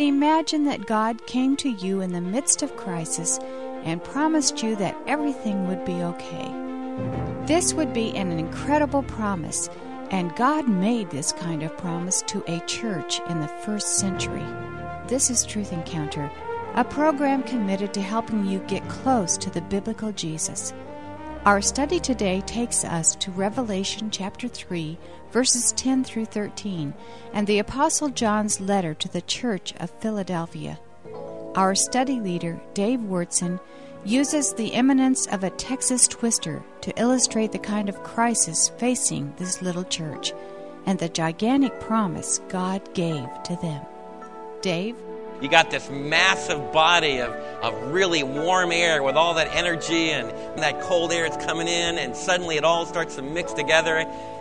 Imagine that God came to you in the midst of crisis and promised you that everything would be okay. This would be an incredible promise, and God made this kind of promise to a church in the first century. This is Truth Encounter, a program committed to helping you get close to the biblical Jesus. Our study today takes us to Revelation chapter 3, verses 10 through 13, and the Apostle John's letter to the Church of Philadelphia. Our study leader, Dave Wordson, uses the imminence of a Texas twister to illustrate the kind of crisis facing this little church and the gigantic promise God gave to them. Dave? You got this massive body of really warm air with all that energy and that cold air that's coming in, and suddenly it all starts to mix together,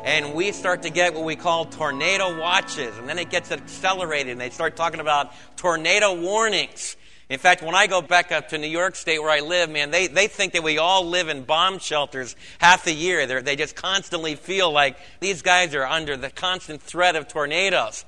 and we start to get what we call tornado watches, and then it gets accelerated, and they start talking about tornado warnings. In fact, when I go back up to New York State where I live, man, they think that we all live in bomb shelters half the year. They just constantly feel like these guys are under the constant threat of tornadoes.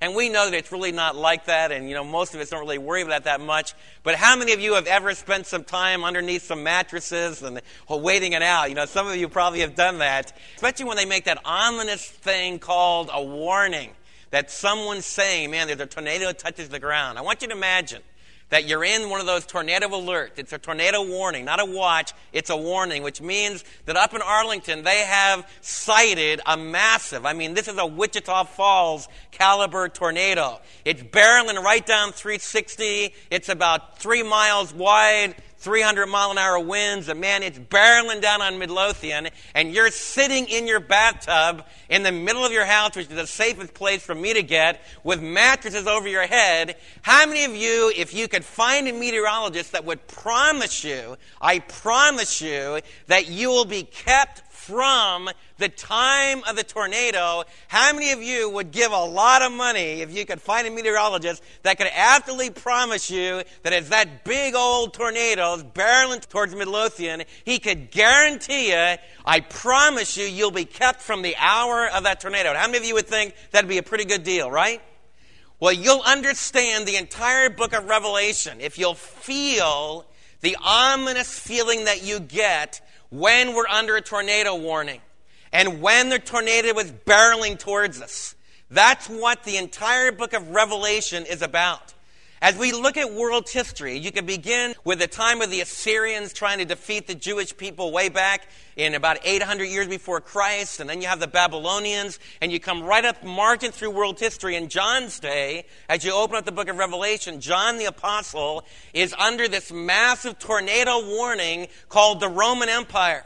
And we know that it's really not like that, and you know, most of us don't really worry about that much. But how many of you have ever spent some time underneath some mattresses and waiting it out? You know, some of you probably have done that, especially when they make that ominous thing called a warning, that someone's saying, man, there's a tornado that touches the ground. I want you to imagine that you're in one of those tornado alerts. It's a tornado warning, not a watch. It's a warning, which means that up in Arlington, they have sighted a massive, this is a Wichita Falls caliber tornado. It's barreling right down 360. It's about 3 miles wide, 300-mile-an-hour winds. And man, it's barreling down on Midlothian. And you're sitting in your bathtub in the middle of your house, which is the safest place for me to get, with mattresses over your head. How many of you, if you could find a meteorologist that would promise you, I promise you, that you will be kept from the time of the tornado, how many of you would give a lot of money if you could find a meteorologist that could absolutely promise you that as that big old tornado is barreling towards Midlothian, he could guarantee you, I promise you, you'll be kept from the hour of that tornado? How many of you would think that'd be a pretty good deal, right? Well, you'll understand the entire book of Revelation if you'll feel the ominous feeling that you get when we're under a tornado warning, and when the tornado is barreling towards us. That's what the entire book of Revelation is about. As we look at world history, you can begin with the time of the Assyrians trying to defeat the Jewish people way back in about 800 years before Christ, and then you have the Babylonians, and you come right up marching through world history. In John's day, as you open up the book of Revelation, John the Apostle is under this massive tornado warning called the Roman Empire.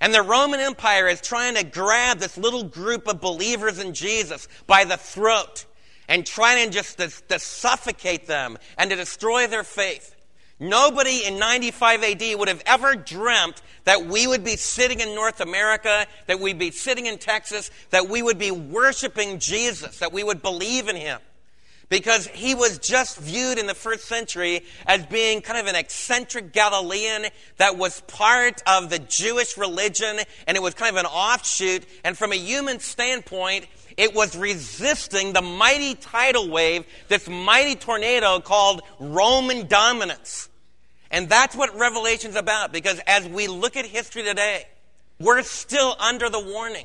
And the Roman Empire is trying to grab this little group of believers in Jesus by the throat and trying to just to suffocate them and to destroy their faith. Nobody in 95 AD would have ever dreamt that we would be sitting in North America, that we'd be sitting in Texas, that we would be worshiping Jesus, that we would believe in him. Because he was just viewed in the first century as being kind of an eccentric Galilean that was part of the Jewish religion, and it was kind of an offshoot. And from a human standpoint, it was resisting the mighty tidal wave, this mighty tornado called Roman dominance. And that's what Revelation's about, because as we look at history today, we're still under the warning.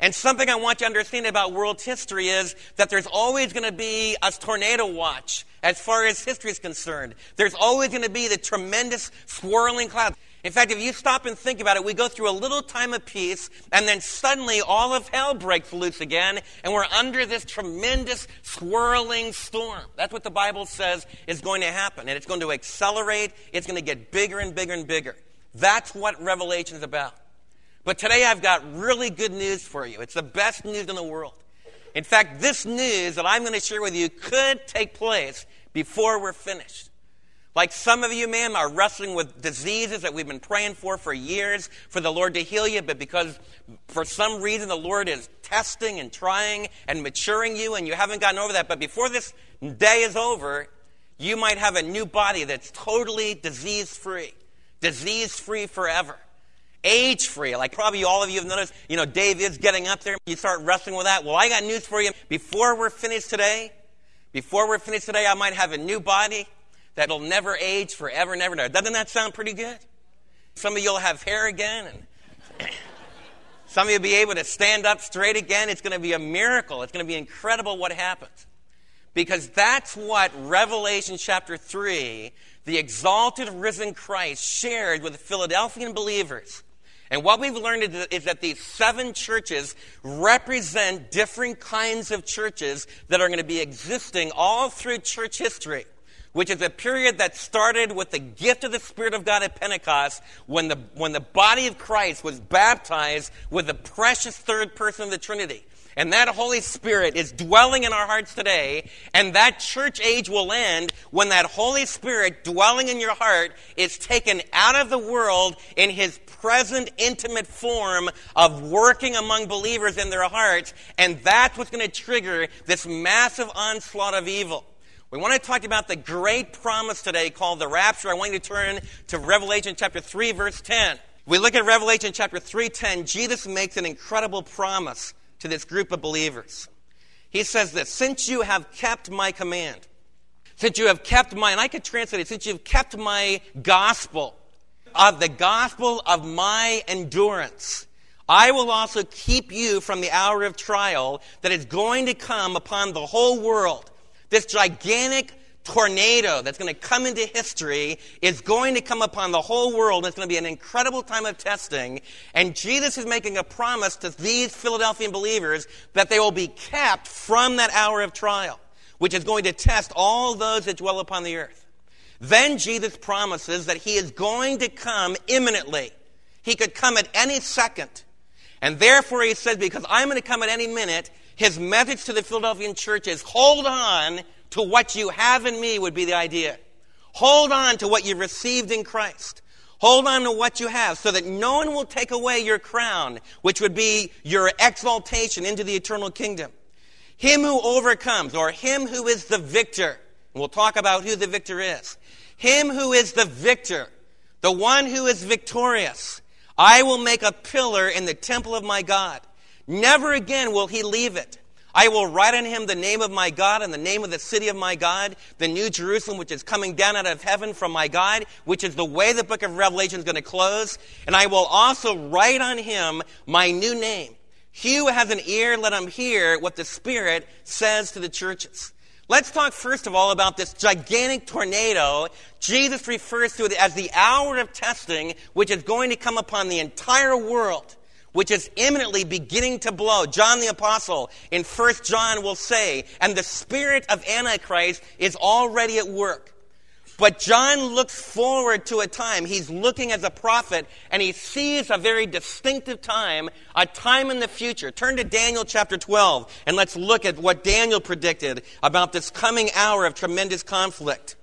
And something I want you to understand about world history is that there's always going to be a tornado watch as far as history is concerned. There's always going to be the tremendous swirling clouds. In fact, if you stop and think about it, we go through a little time of peace, and then suddenly all of hell breaks loose again, and we're under this tremendous swirling storm. That's what the Bible says is going to happen, and it's going to accelerate. It's going to get bigger and bigger and bigger. That's what Revelation is about. But today I've got really good news for you. It's the best news in the world. In fact, this news that I'm going to share with you could take place before we're finished. Like some of you, ma'am, are wrestling with diseases that we've been praying for years for the Lord to heal you, but because for some reason the Lord is testing and trying and maturing you, and you haven't gotten over that. But before this day is over, you might have a new body that's totally disease-free forever. Age-free, like probably all of you have noticed, you know, Dave is getting up there. You start wrestling with that. Well, I got news for you. Before we're finished today, Before we're finished today, I might have a new body that'll never age forever, never, never. Doesn't that sound pretty good? Some of you will have hair again. And some of you will be able to stand up straight again. It's going to be a miracle. It's going to be incredible what happens. Because that's what Revelation chapter 3, the exalted risen Christ shared with the Philadelphian believers. And what we've learned is that these seven churches represent different kinds of churches that are going to be existing all through church history, which is a period that started with the gift of the Spirit of God at Pentecost when the body of Christ was baptized with the precious third person of the Trinity. And that Holy Spirit is dwelling in our hearts today, and that church age will end when that Holy Spirit dwelling in your heart is taken out of the world in his present intimate form of working among believers in their hearts, and that's what's going to trigger this massive onslaught of evil. We want to talk about the great promise today called the rapture. I want you to turn to Revelation chapter 3, verse 10. We look at Revelation chapter 3:10. Jesus makes an incredible promise to this group of believers. He says this, since you have kept my command, since you have kept my, and I could translate it, since you've kept my gospel, of the gospel of my endurance, I will also keep you from the hour of trial that is going to come upon the whole world. This gigantic tornado that's going to come into history is going to come upon the whole world. It's going to be an incredible time of testing. And Jesus is making a promise to these Philadelphian believers that they will be kept from that hour of trial, which is going to test all those that dwell upon the earth. Then Jesus promises that he is going to come imminently. He could come at any second. And therefore he says, because I'm going to come at any minute, his message to the Philadelphian church is hold on to what you have in me would be the idea. Hold on to what you received in Christ. Hold on to what you have so that no one will take away your crown, which would be your exaltation into the eternal kingdom. Him who overcomes, or him who is the victor, and we'll talk about who the victor is. Him who is the victor, the one who is victorious, I will make a pillar in the temple of my God. Never again will he leave it. I will write on him the name of my God and the name of the city of my God, the new Jerusalem, which is coming down out of heaven from my God, which is the way the book of Revelation is going to close. And I will also write on him my new name. He who has an ear, let him hear what the Spirit says to the churches. Let's talk first of all about this gigantic tornado. Jesus refers to it as the hour of testing, which is going to come upon the entire world, which is imminently beginning to blow. John the Apostle in 1 John will say, and the spirit of Antichrist is already at work. But John looks forward to a time. He's looking as a prophet, and he sees a very distinctive time, a time in the future. Turn to Daniel chapter 12, and let's look at what Daniel predicted about this coming hour of tremendous conflict.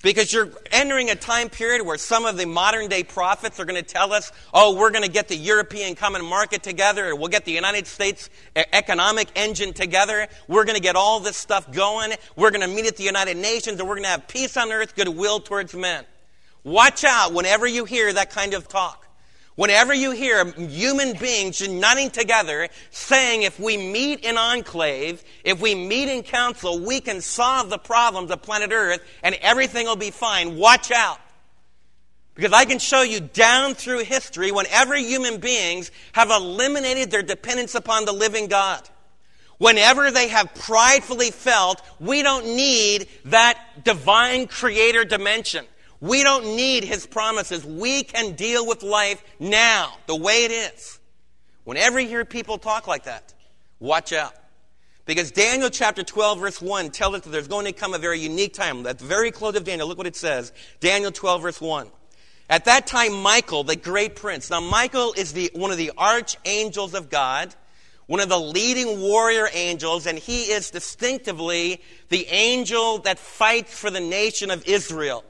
Because you're entering a time period where some of the modern-day prophets are going to tell us, oh, we're going to get the European common market together, or we'll get the United States economic engine together. We're going to get all this stuff going. We're going to meet at the United Nations, and we're going to have peace on earth, goodwill towards men. Watch out whenever you hear that kind of talk. Whenever you hear human beings uniting together, saying if we meet in enclave, if we meet in council, we can solve the problems of planet Earth and everything will be fine. Watch out. Because I can show you down through history, whenever human beings have eliminated their dependence upon the living God, whenever they have pridefully felt, we don't need that divine creator dimension. We don't need his promises. We can deal with life now, the way it is. Whenever you hear people talk like that, watch out. Because Daniel chapter 12, verse 1 tells us that there's going to come a very unique time. At the very close of Daniel, look what it says. Daniel 12, verse 1. At that time, Michael, the great prince. Now, Michael is one of the archangels of God, one of the leading warrior angels, and he is distinctively the angel that fights for the nation of Israel.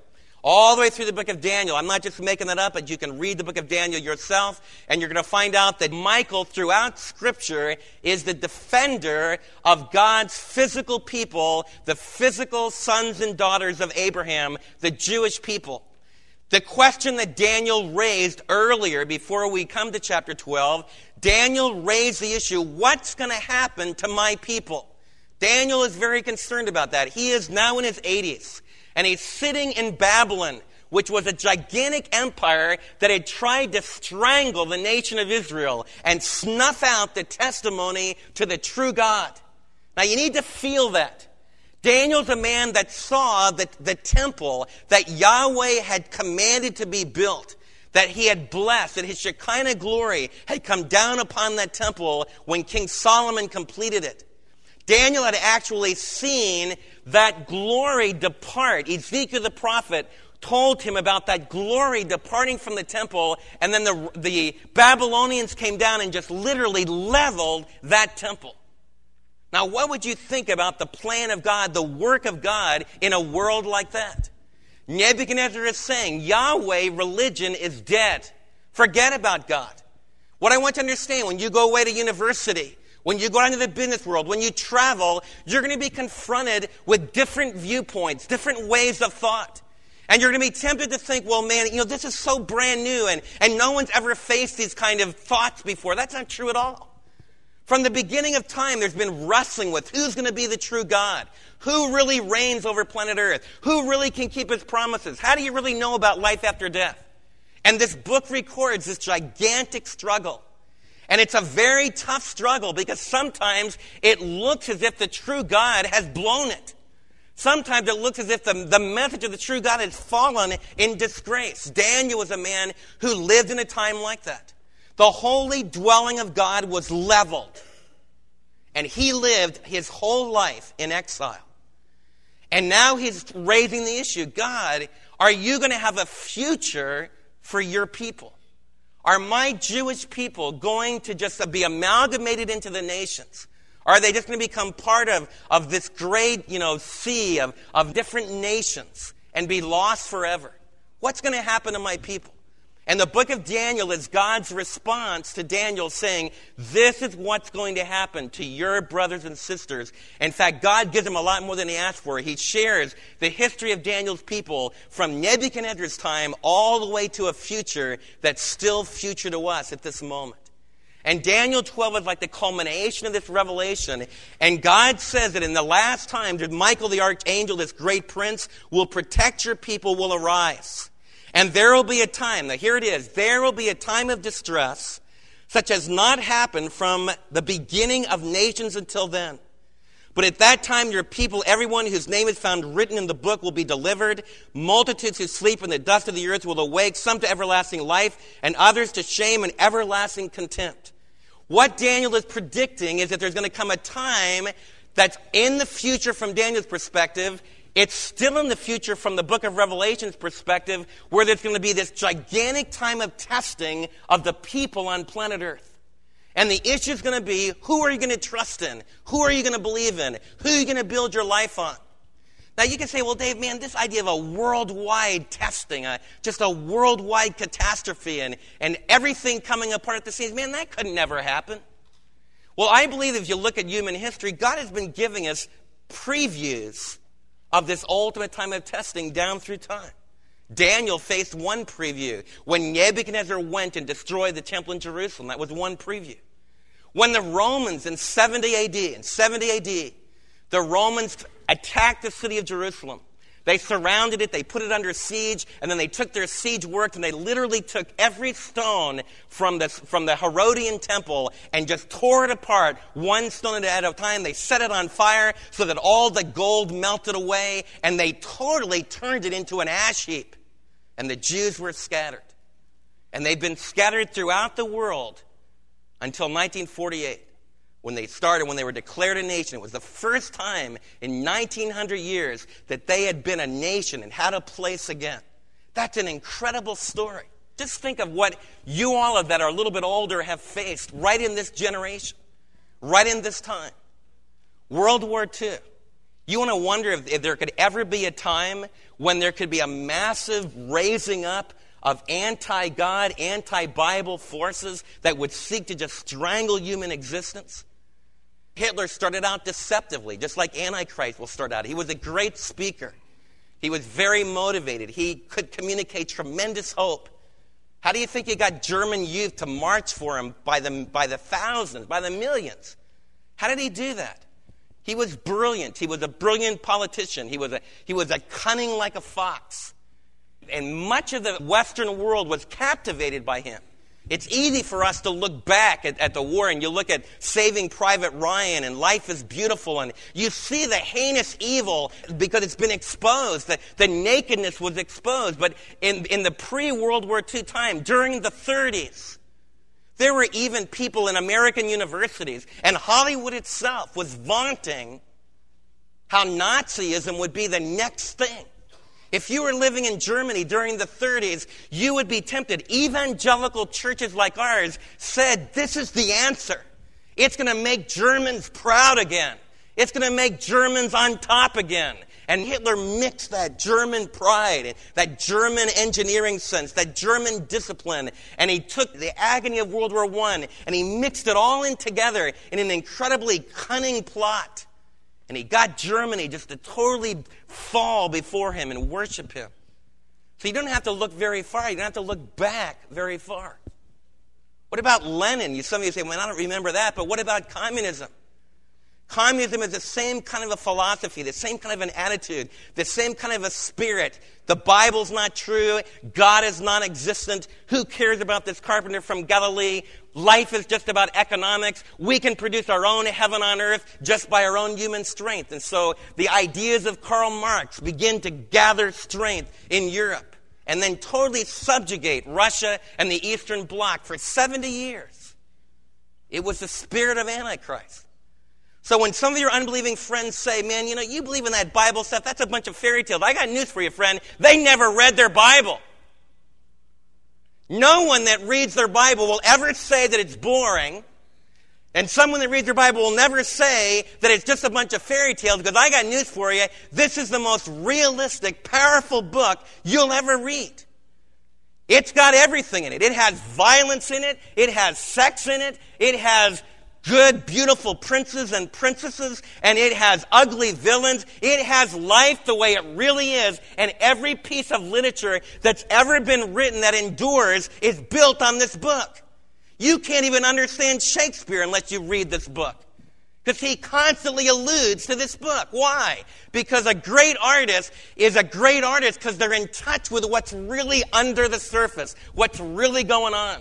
All the way through the book of Daniel. I'm not just making that up, but you can read the book of Daniel yourself, and you're going to find out that Michael, throughout Scripture, is the defender of God's physical people, the physical sons and daughters of Abraham, the Jewish people. The question that Daniel raised earlier, before we come to chapter 12, Daniel raised the issue, what's going to happen to my people? Daniel is very concerned about that. He is now in his 80s, and he's sitting in Babylon, which was a gigantic empire that had tried to strangle the nation of Israel and snuff out the testimony to the true God. Now, you need to feel that. Daniel's a man that saw the temple that Yahweh had commanded to be built, that he had blessed, that his Shekinah glory had come down upon that temple when King Solomon completed it. Daniel had actually seen that glory depart. Ezekiel the prophet told him about that glory departing from the temple, and then the Babylonians came down and just literally leveled that temple. Now, what would you think about the plan of God, the work of God in a world like that? Nebuchadnezzar is saying, Yahweh religion is dead. Forget about God. What I want to understand, when you go away to university, when you go out into the business world, when you travel, you're going to be confronted with different viewpoints, different ways of thought. And you're going to be tempted to think, well, man, this is so brand new, and no one's ever faced these kind of thoughts before. That's not true at all. From the beginning of time, there's been wrestling with who's going to be the true God, who really reigns over planet Earth, who really can keep his promises, how do you really know about life after death? And this book records this gigantic struggle. And it's a very tough struggle because sometimes it looks as if the true God has blown it. Sometimes it looks as if the message of the true God has fallen in disgrace. Daniel was a man who lived in a time like that. The holy dwelling of God was leveled. And he lived his whole life in exile. And now he's raising the issue, God, are you going to have a future for your people? Are my Jewish people going to just be amalgamated into the nations? Are they just going to become part of this great, sea of different nations and be lost forever? What's going to happen to my people? And the book of Daniel is God's response to Daniel saying, this is what's going to happen to your brothers and sisters. In fact, God gives him a lot more than he asked for. He shares the history of Daniel's people from Nebuchadnezzar's time all the way to a future that's still future to us at this moment. And Daniel 12 is like the culmination of this revelation. And God says that in the last time, Michael the archangel, this great prince, will protect your people, will arise. And there will be a time, now here it is, there will be a time of distress such as not happened from the beginning of nations until then. But at that time your people, everyone whose name is found written in the book, will be delivered. Multitudes who sleep in the dust of the earth will awake, some to everlasting life, and others to shame and everlasting contempt. What Daniel is predicting is that there's going to come a time that's in the future from Daniel's perspective. It's still in the future from the book of Revelation's perspective, where there's going to be this gigantic time of testing of the people on planet Earth. And the issue is going to be, who are you going to trust in? Who are you going to believe in? Who are you going to build your life on? Now you can say, well, Dave, man, this idea of a worldwide testing, just a worldwide catastrophe and everything coming apart at the seams, man, that could never happen. Well, I believe if you look at human history, God has been giving us previews of this ultimate time of testing down through time. Daniel faced one preview when Nebuchadnezzar went and destroyed the temple in Jerusalem. That was one preview. When the Romans in 70 AD, the Romans attacked the city of Jerusalem. They surrounded it, they put it under siege, and then they took their siege works and they literally took every stone from the Herodian temple and just tore it apart, one stone at a time. They set it on fire so that all the gold melted away, and they totally turned it into an ash heap. And the Jews were scattered. And they've been scattered throughout the world until 1948. When they were declared a nation. It was the first time in 1,900 years that they had been a nation and had a place again. That's an incredible story. Just think of what you all of that are a little bit older have faced right in this generation, right in this time. World War II. You want to wonder if there could ever be a time when there could be a massive raising up of anti-God, anti-Bible forces that would seek to just strangle human existence? Hitler started out deceptively, just like Antichrist will start out. He was a great speaker. He was very motivated. He could communicate tremendous hope. How do you think he got German youth to march for him by the thousands, by the millions? How did he do that? He was brilliant. He was a brilliant politician. He was cunning like a fox. And much of the Western world was captivated by him. It's easy for us to look back at the war, and you look at Saving Private Ryan and Life is Beautiful, and you see the heinous evil because it's been exposed. The nakedness was exposed. But in the pre-World War II time, during the 30s, there were even people in American universities, and Hollywood itself was vaunting how Nazism would be the next thing. If you were living in Germany during the 30s, you would be tempted. Evangelical churches like ours said, this is the answer. It's going to make Germans proud again. It's going to make Germans on top again. And Hitler mixed that German pride, that German engineering sense, that German discipline, and he took the agony of World War I and he mixed it all in together in an incredibly cunning plot. And he got Germany just to totally fall before him and worship him. So you don't have to look very far. You don't have to look back very far. What about Lenin? Some of you say, well, I don't remember that, but what about communism? Communism is the same kind of a philosophy, the same kind of an attitude, the same kind of a spirit. The Bible's not true. God is non-existent. Who cares about this carpenter from Galilee? Life is just about economics. We can produce our own heaven on earth just by our own human strength. And so the ideas of Karl Marx begin to gather strength in Europe and then totally subjugate Russia and the Eastern Bloc for 70 years. It was the spirit of Antichrist. So when some of your unbelieving friends say, man, you believe in that Bible stuff, that's a bunch of fairy tales. I got news for you, friend. They never read their Bible. No one that reads their Bible will ever say that it's boring. And someone that reads their Bible will never say that it's just a bunch of fairy tales, because I got news for you. This is the most realistic, powerful book you'll ever read. It's got everything in it. It has violence in it. It has sex in it. It has good, beautiful princes and princesses, and it has ugly villains. It has life the way it really is, and every piece of literature that's ever been written that endures is built on this book. You can't even understand Shakespeare unless you read this book, because he constantly alludes to this book. Why? Because a great artist is a great artist because they're in touch with what's really under the surface, what's really going on.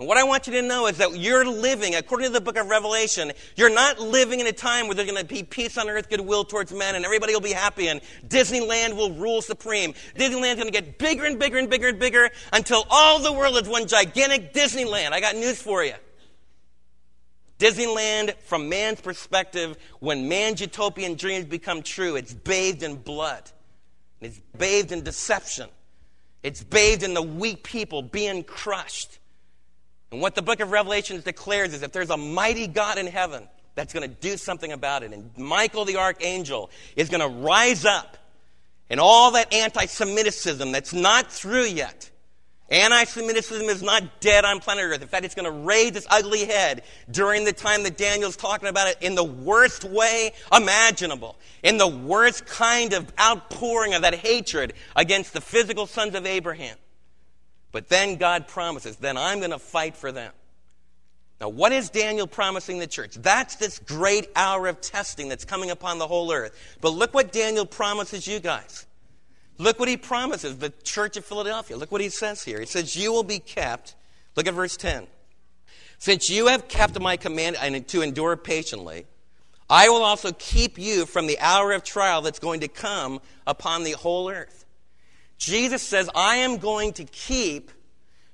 And what I want you to know is that you're living, according to the book of Revelation, you're not living in a time where there's going to be peace on earth, goodwill towards men, and everybody will be happy, and Disneyland will rule supreme. Disneyland's going to get bigger and bigger and bigger and bigger until all the world is one gigantic Disneyland. I got news for you. Disneyland, from man's perspective, when man's utopian dreams become true, it's bathed in blood. It's bathed in deception. It's bathed in the weak people being crushed. And what the book of Revelation declares is that there's a mighty God in heaven that's going to do something about it. And Michael the archangel is going to rise up. And all that anti-Semitism that's not through yet. Anti-Semitism is not dead on planet Earth. In fact, it's going to raise its ugly head during the time that Daniel's talking about it in the worst way imaginable. In the worst kind of outpouring of that hatred against the physical sons of Abraham. But then God promises, then I'm going to fight for them. Now, what is Daniel promising the church? That's this great hour of testing that's coming upon the whole earth. But look what Daniel promises you guys. Look what he promises the Church of Philadelphia. Look what he says here. He says, you will be kept. Look at verse 10. Since you have kept my command and to endure patiently, I will also keep you from the hour of trial that's going to come upon the whole earth. Jesus says, I am going to keep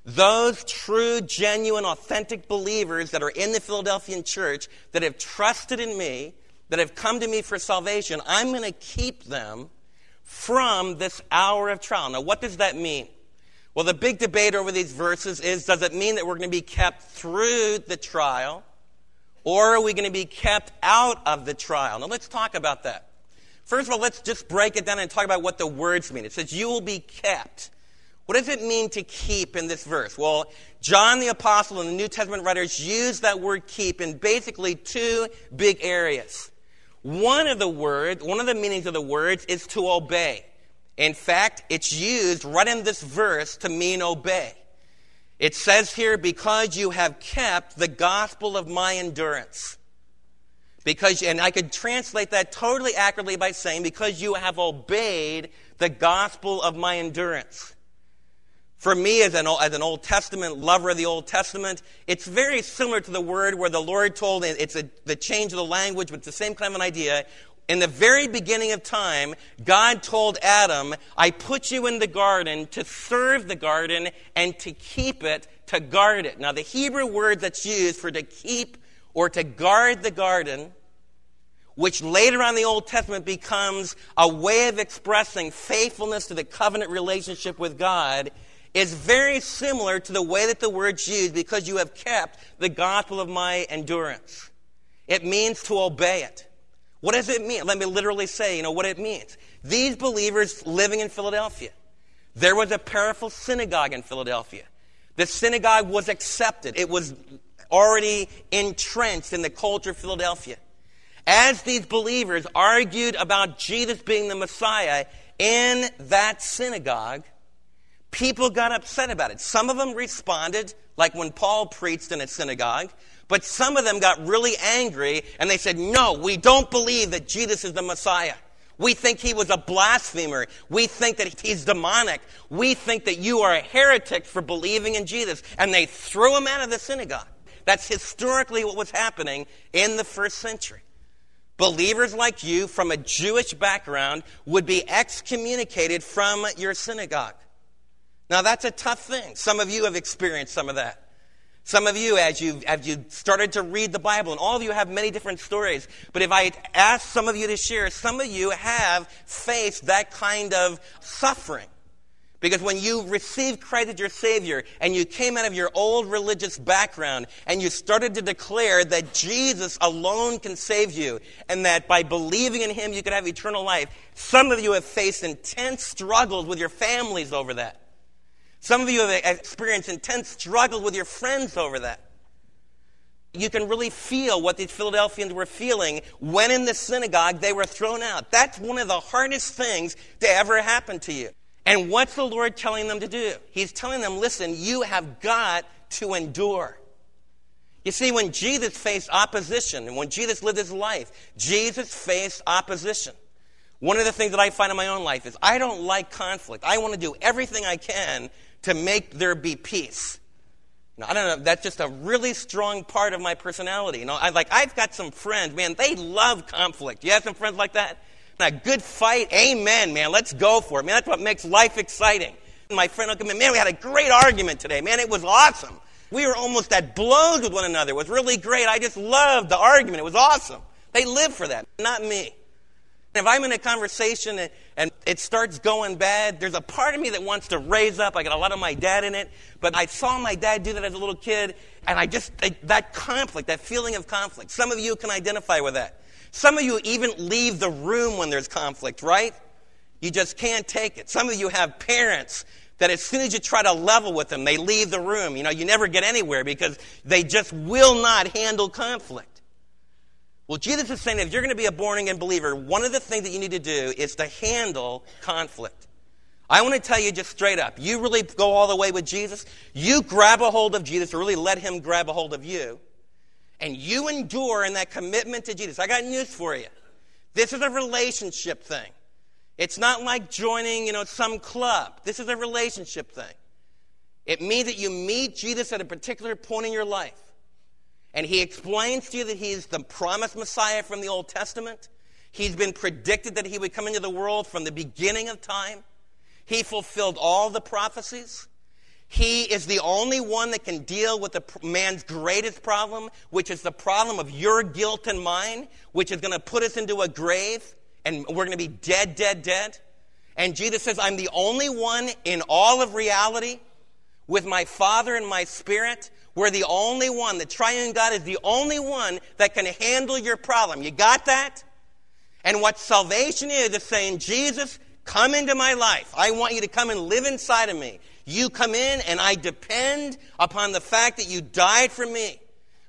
those true, genuine, authentic believers that are in the Philadelphian church that have trusted in me, that have come to me for salvation. I'm going to keep them from this hour of trial. Now, what does that mean? Well, the big debate over these verses is, does it mean that we're going to be kept through the trial, or are we going to be kept out of the trial? Now, let's talk about that. First of all, let's just break it down and talk about what the words mean. It says, you will be kept. What does it mean to keep in this verse? Well, John the Apostle and the New Testament writers use that word keep in basically two big areas. One of the meanings of the words is to obey. In fact, it's used right in this verse to mean obey. It says here, because you have kept the gospel of my endurance. Because, and I could translate that totally accurately by saying, because you have obeyed the gospel of my endurance. For me, as an Old Testament lover of the Old Testament, it's very similar to the word where the Lord told, the change of the language, but it's the same kind of an idea. In the very beginning of time, God told Adam, I put you in the garden to serve the garden and to keep it, to guard it. Now, the Hebrew word that's used for to keep or to guard the garden, which later on in the Old Testament becomes a way of expressing faithfulness to the covenant relationship with God, is very similar to the way that the word's used, because you have kept the gospel of my endurance. It means to obey it. What does it mean? Let me literally say, what it means. These believers living in Philadelphia, there was a powerful synagogue in Philadelphia. The synagogue was accepted. It was already entrenched in the culture of Philadelphia. As these believers argued about Jesus being the Messiah in that synagogue, people got upset about it. Some of them responded, like when Paul preached in a synagogue, but some of them got really angry, and they said, no, we don't believe that Jesus is the Messiah. We think he was a blasphemer. We think that he's demonic. We think that you are a heretic for believing in Jesus. And they threw him out of the synagogue. That's historically what was happening in the first century. Believers like you from a Jewish background would be excommunicated from your synagogue. Now, that's a tough thing. Some of you have experienced some of that. Some of you, as you started to read the Bible, and all of you have many different stories, but if I ask some of you to share, some of you have faced that kind of suffering. Because when you received Christ as your Savior and you came out of your old religious background and you started to declare that Jesus alone can save you and that by believing in him you could have eternal life, some of you have faced intense struggles with your families over that. Some of you have experienced intense struggle with your friends over that. You can really feel what these Philadelphians were feeling when in the synagogue they were thrown out. That's one of the hardest things to ever happen to you. And what's the Lord telling them to do? He's telling them, listen, you have got to endure. You see, when Jesus faced opposition, and when Jesus lived his life, Jesus faced opposition. One of the things that I find in my own life is I don't like conflict. I want to do everything I can to make there be peace. Now, I don't know, that's just a really strong part of my personality. I've got some friends, man, they love conflict. You have some friends like that? A good fight, amen, man, let's go for it. Man, that's what makes life exciting. My friend will come in, man, we had a great argument today. Man, it was awesome. We were almost at blows with one another. It was really great. I just loved the argument. It was awesome. They live for that, not me. If I'm in a conversation and it starts going bad, there's a part of me that wants to raise up. I got a lot of my dad in it, but I saw my dad do that as a little kid, and that conflict, that feeling of conflict, some of you can identify with that. Some of you even leave the room when there's conflict, right? You just can't take it. Some of you have parents that as soon as you try to level with them, they leave the room. You never get anywhere because they just will not handle conflict. Well, Jesus is saying if you're going to be a born-again believer, one of the things that you need to do is to handle conflict. I want to tell you just straight up, you really go all the way with Jesus, you grab a hold of Jesus, or really let him grab a hold of you, and you endure in that commitment to Jesus. I got news for you. This is a relationship thing. It's not like joining, some club. This is a relationship thing. It means that you meet Jesus at a particular point in your life. And he explains to you that he's the promised Messiah from the Old Testament. He's been predicted that he would come into the world from the beginning of time. He fulfilled all the prophecies. He is the only one that can deal with the man's greatest problem, which is the problem of your guilt and mine, which is going to put us into a grave, and we're going to be dead, dead, dead. And Jesus says, I'm the only one in all of reality with my Father and my Spirit. We're the only one. The triune God is the only one that can handle your problem. You got that? And what salvation is saying, Jesus, come into my life. I want you to come and live inside of me. You come in and I depend upon the fact that you died for me.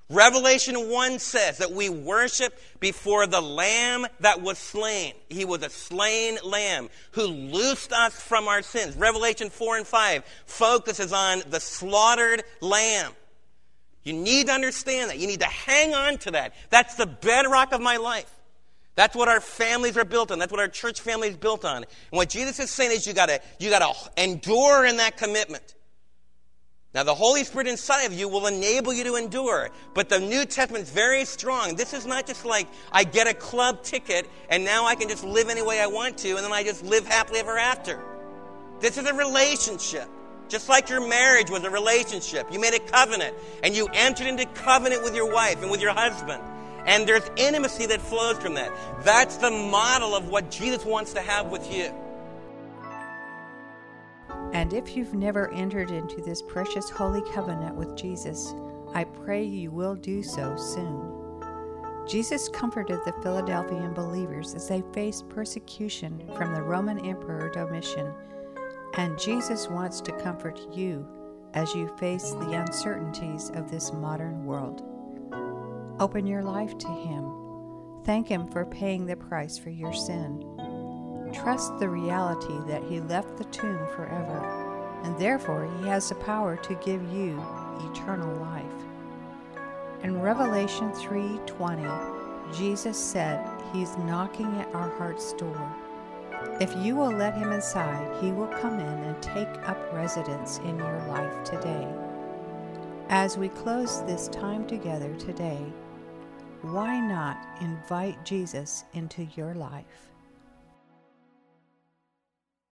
Revelation 1 says that we worship before the Lamb that was slain. He was a slain Lamb who loosed us from our sins. Revelation 4 and 5 focuses on the slaughtered Lamb. You need to understand that. You need to hang on to that. That's the bedrock of my life. That's what our families are built on. That's what our church family is built on. And what Jesus is saying is you gotta endure in that commitment. Now, the Holy Spirit inside of you will enable you to endure. But the New Testament's very strong. This is not just like I get a club ticket and now I can just live any way I want to and then I just live happily ever after. This is a relationship. Just like your marriage was a relationship. You made a covenant and you entered into covenant with your wife and with your husband. And there's intimacy that flows from that. That's the model of what Jesus wants to have with you. And if you've never entered into this precious holy covenant with Jesus, I pray you will do so soon. Jesus comforted the Philadelphian believers as they faced persecution from the Roman Emperor Domitian, and Jesus wants to comfort you as you face the uncertainties of this modern world. Open your life to Him. Thank Him for paying the price for your sin. Trust the reality that He left the tomb forever, and therefore He has the power to give you eternal life. In Revelation 3:20, Jesus said He's knocking at our heart's door. If you will let Him inside, He will come in and take up residence in your life today. As we close this time together today, why not invite Jesus into your life?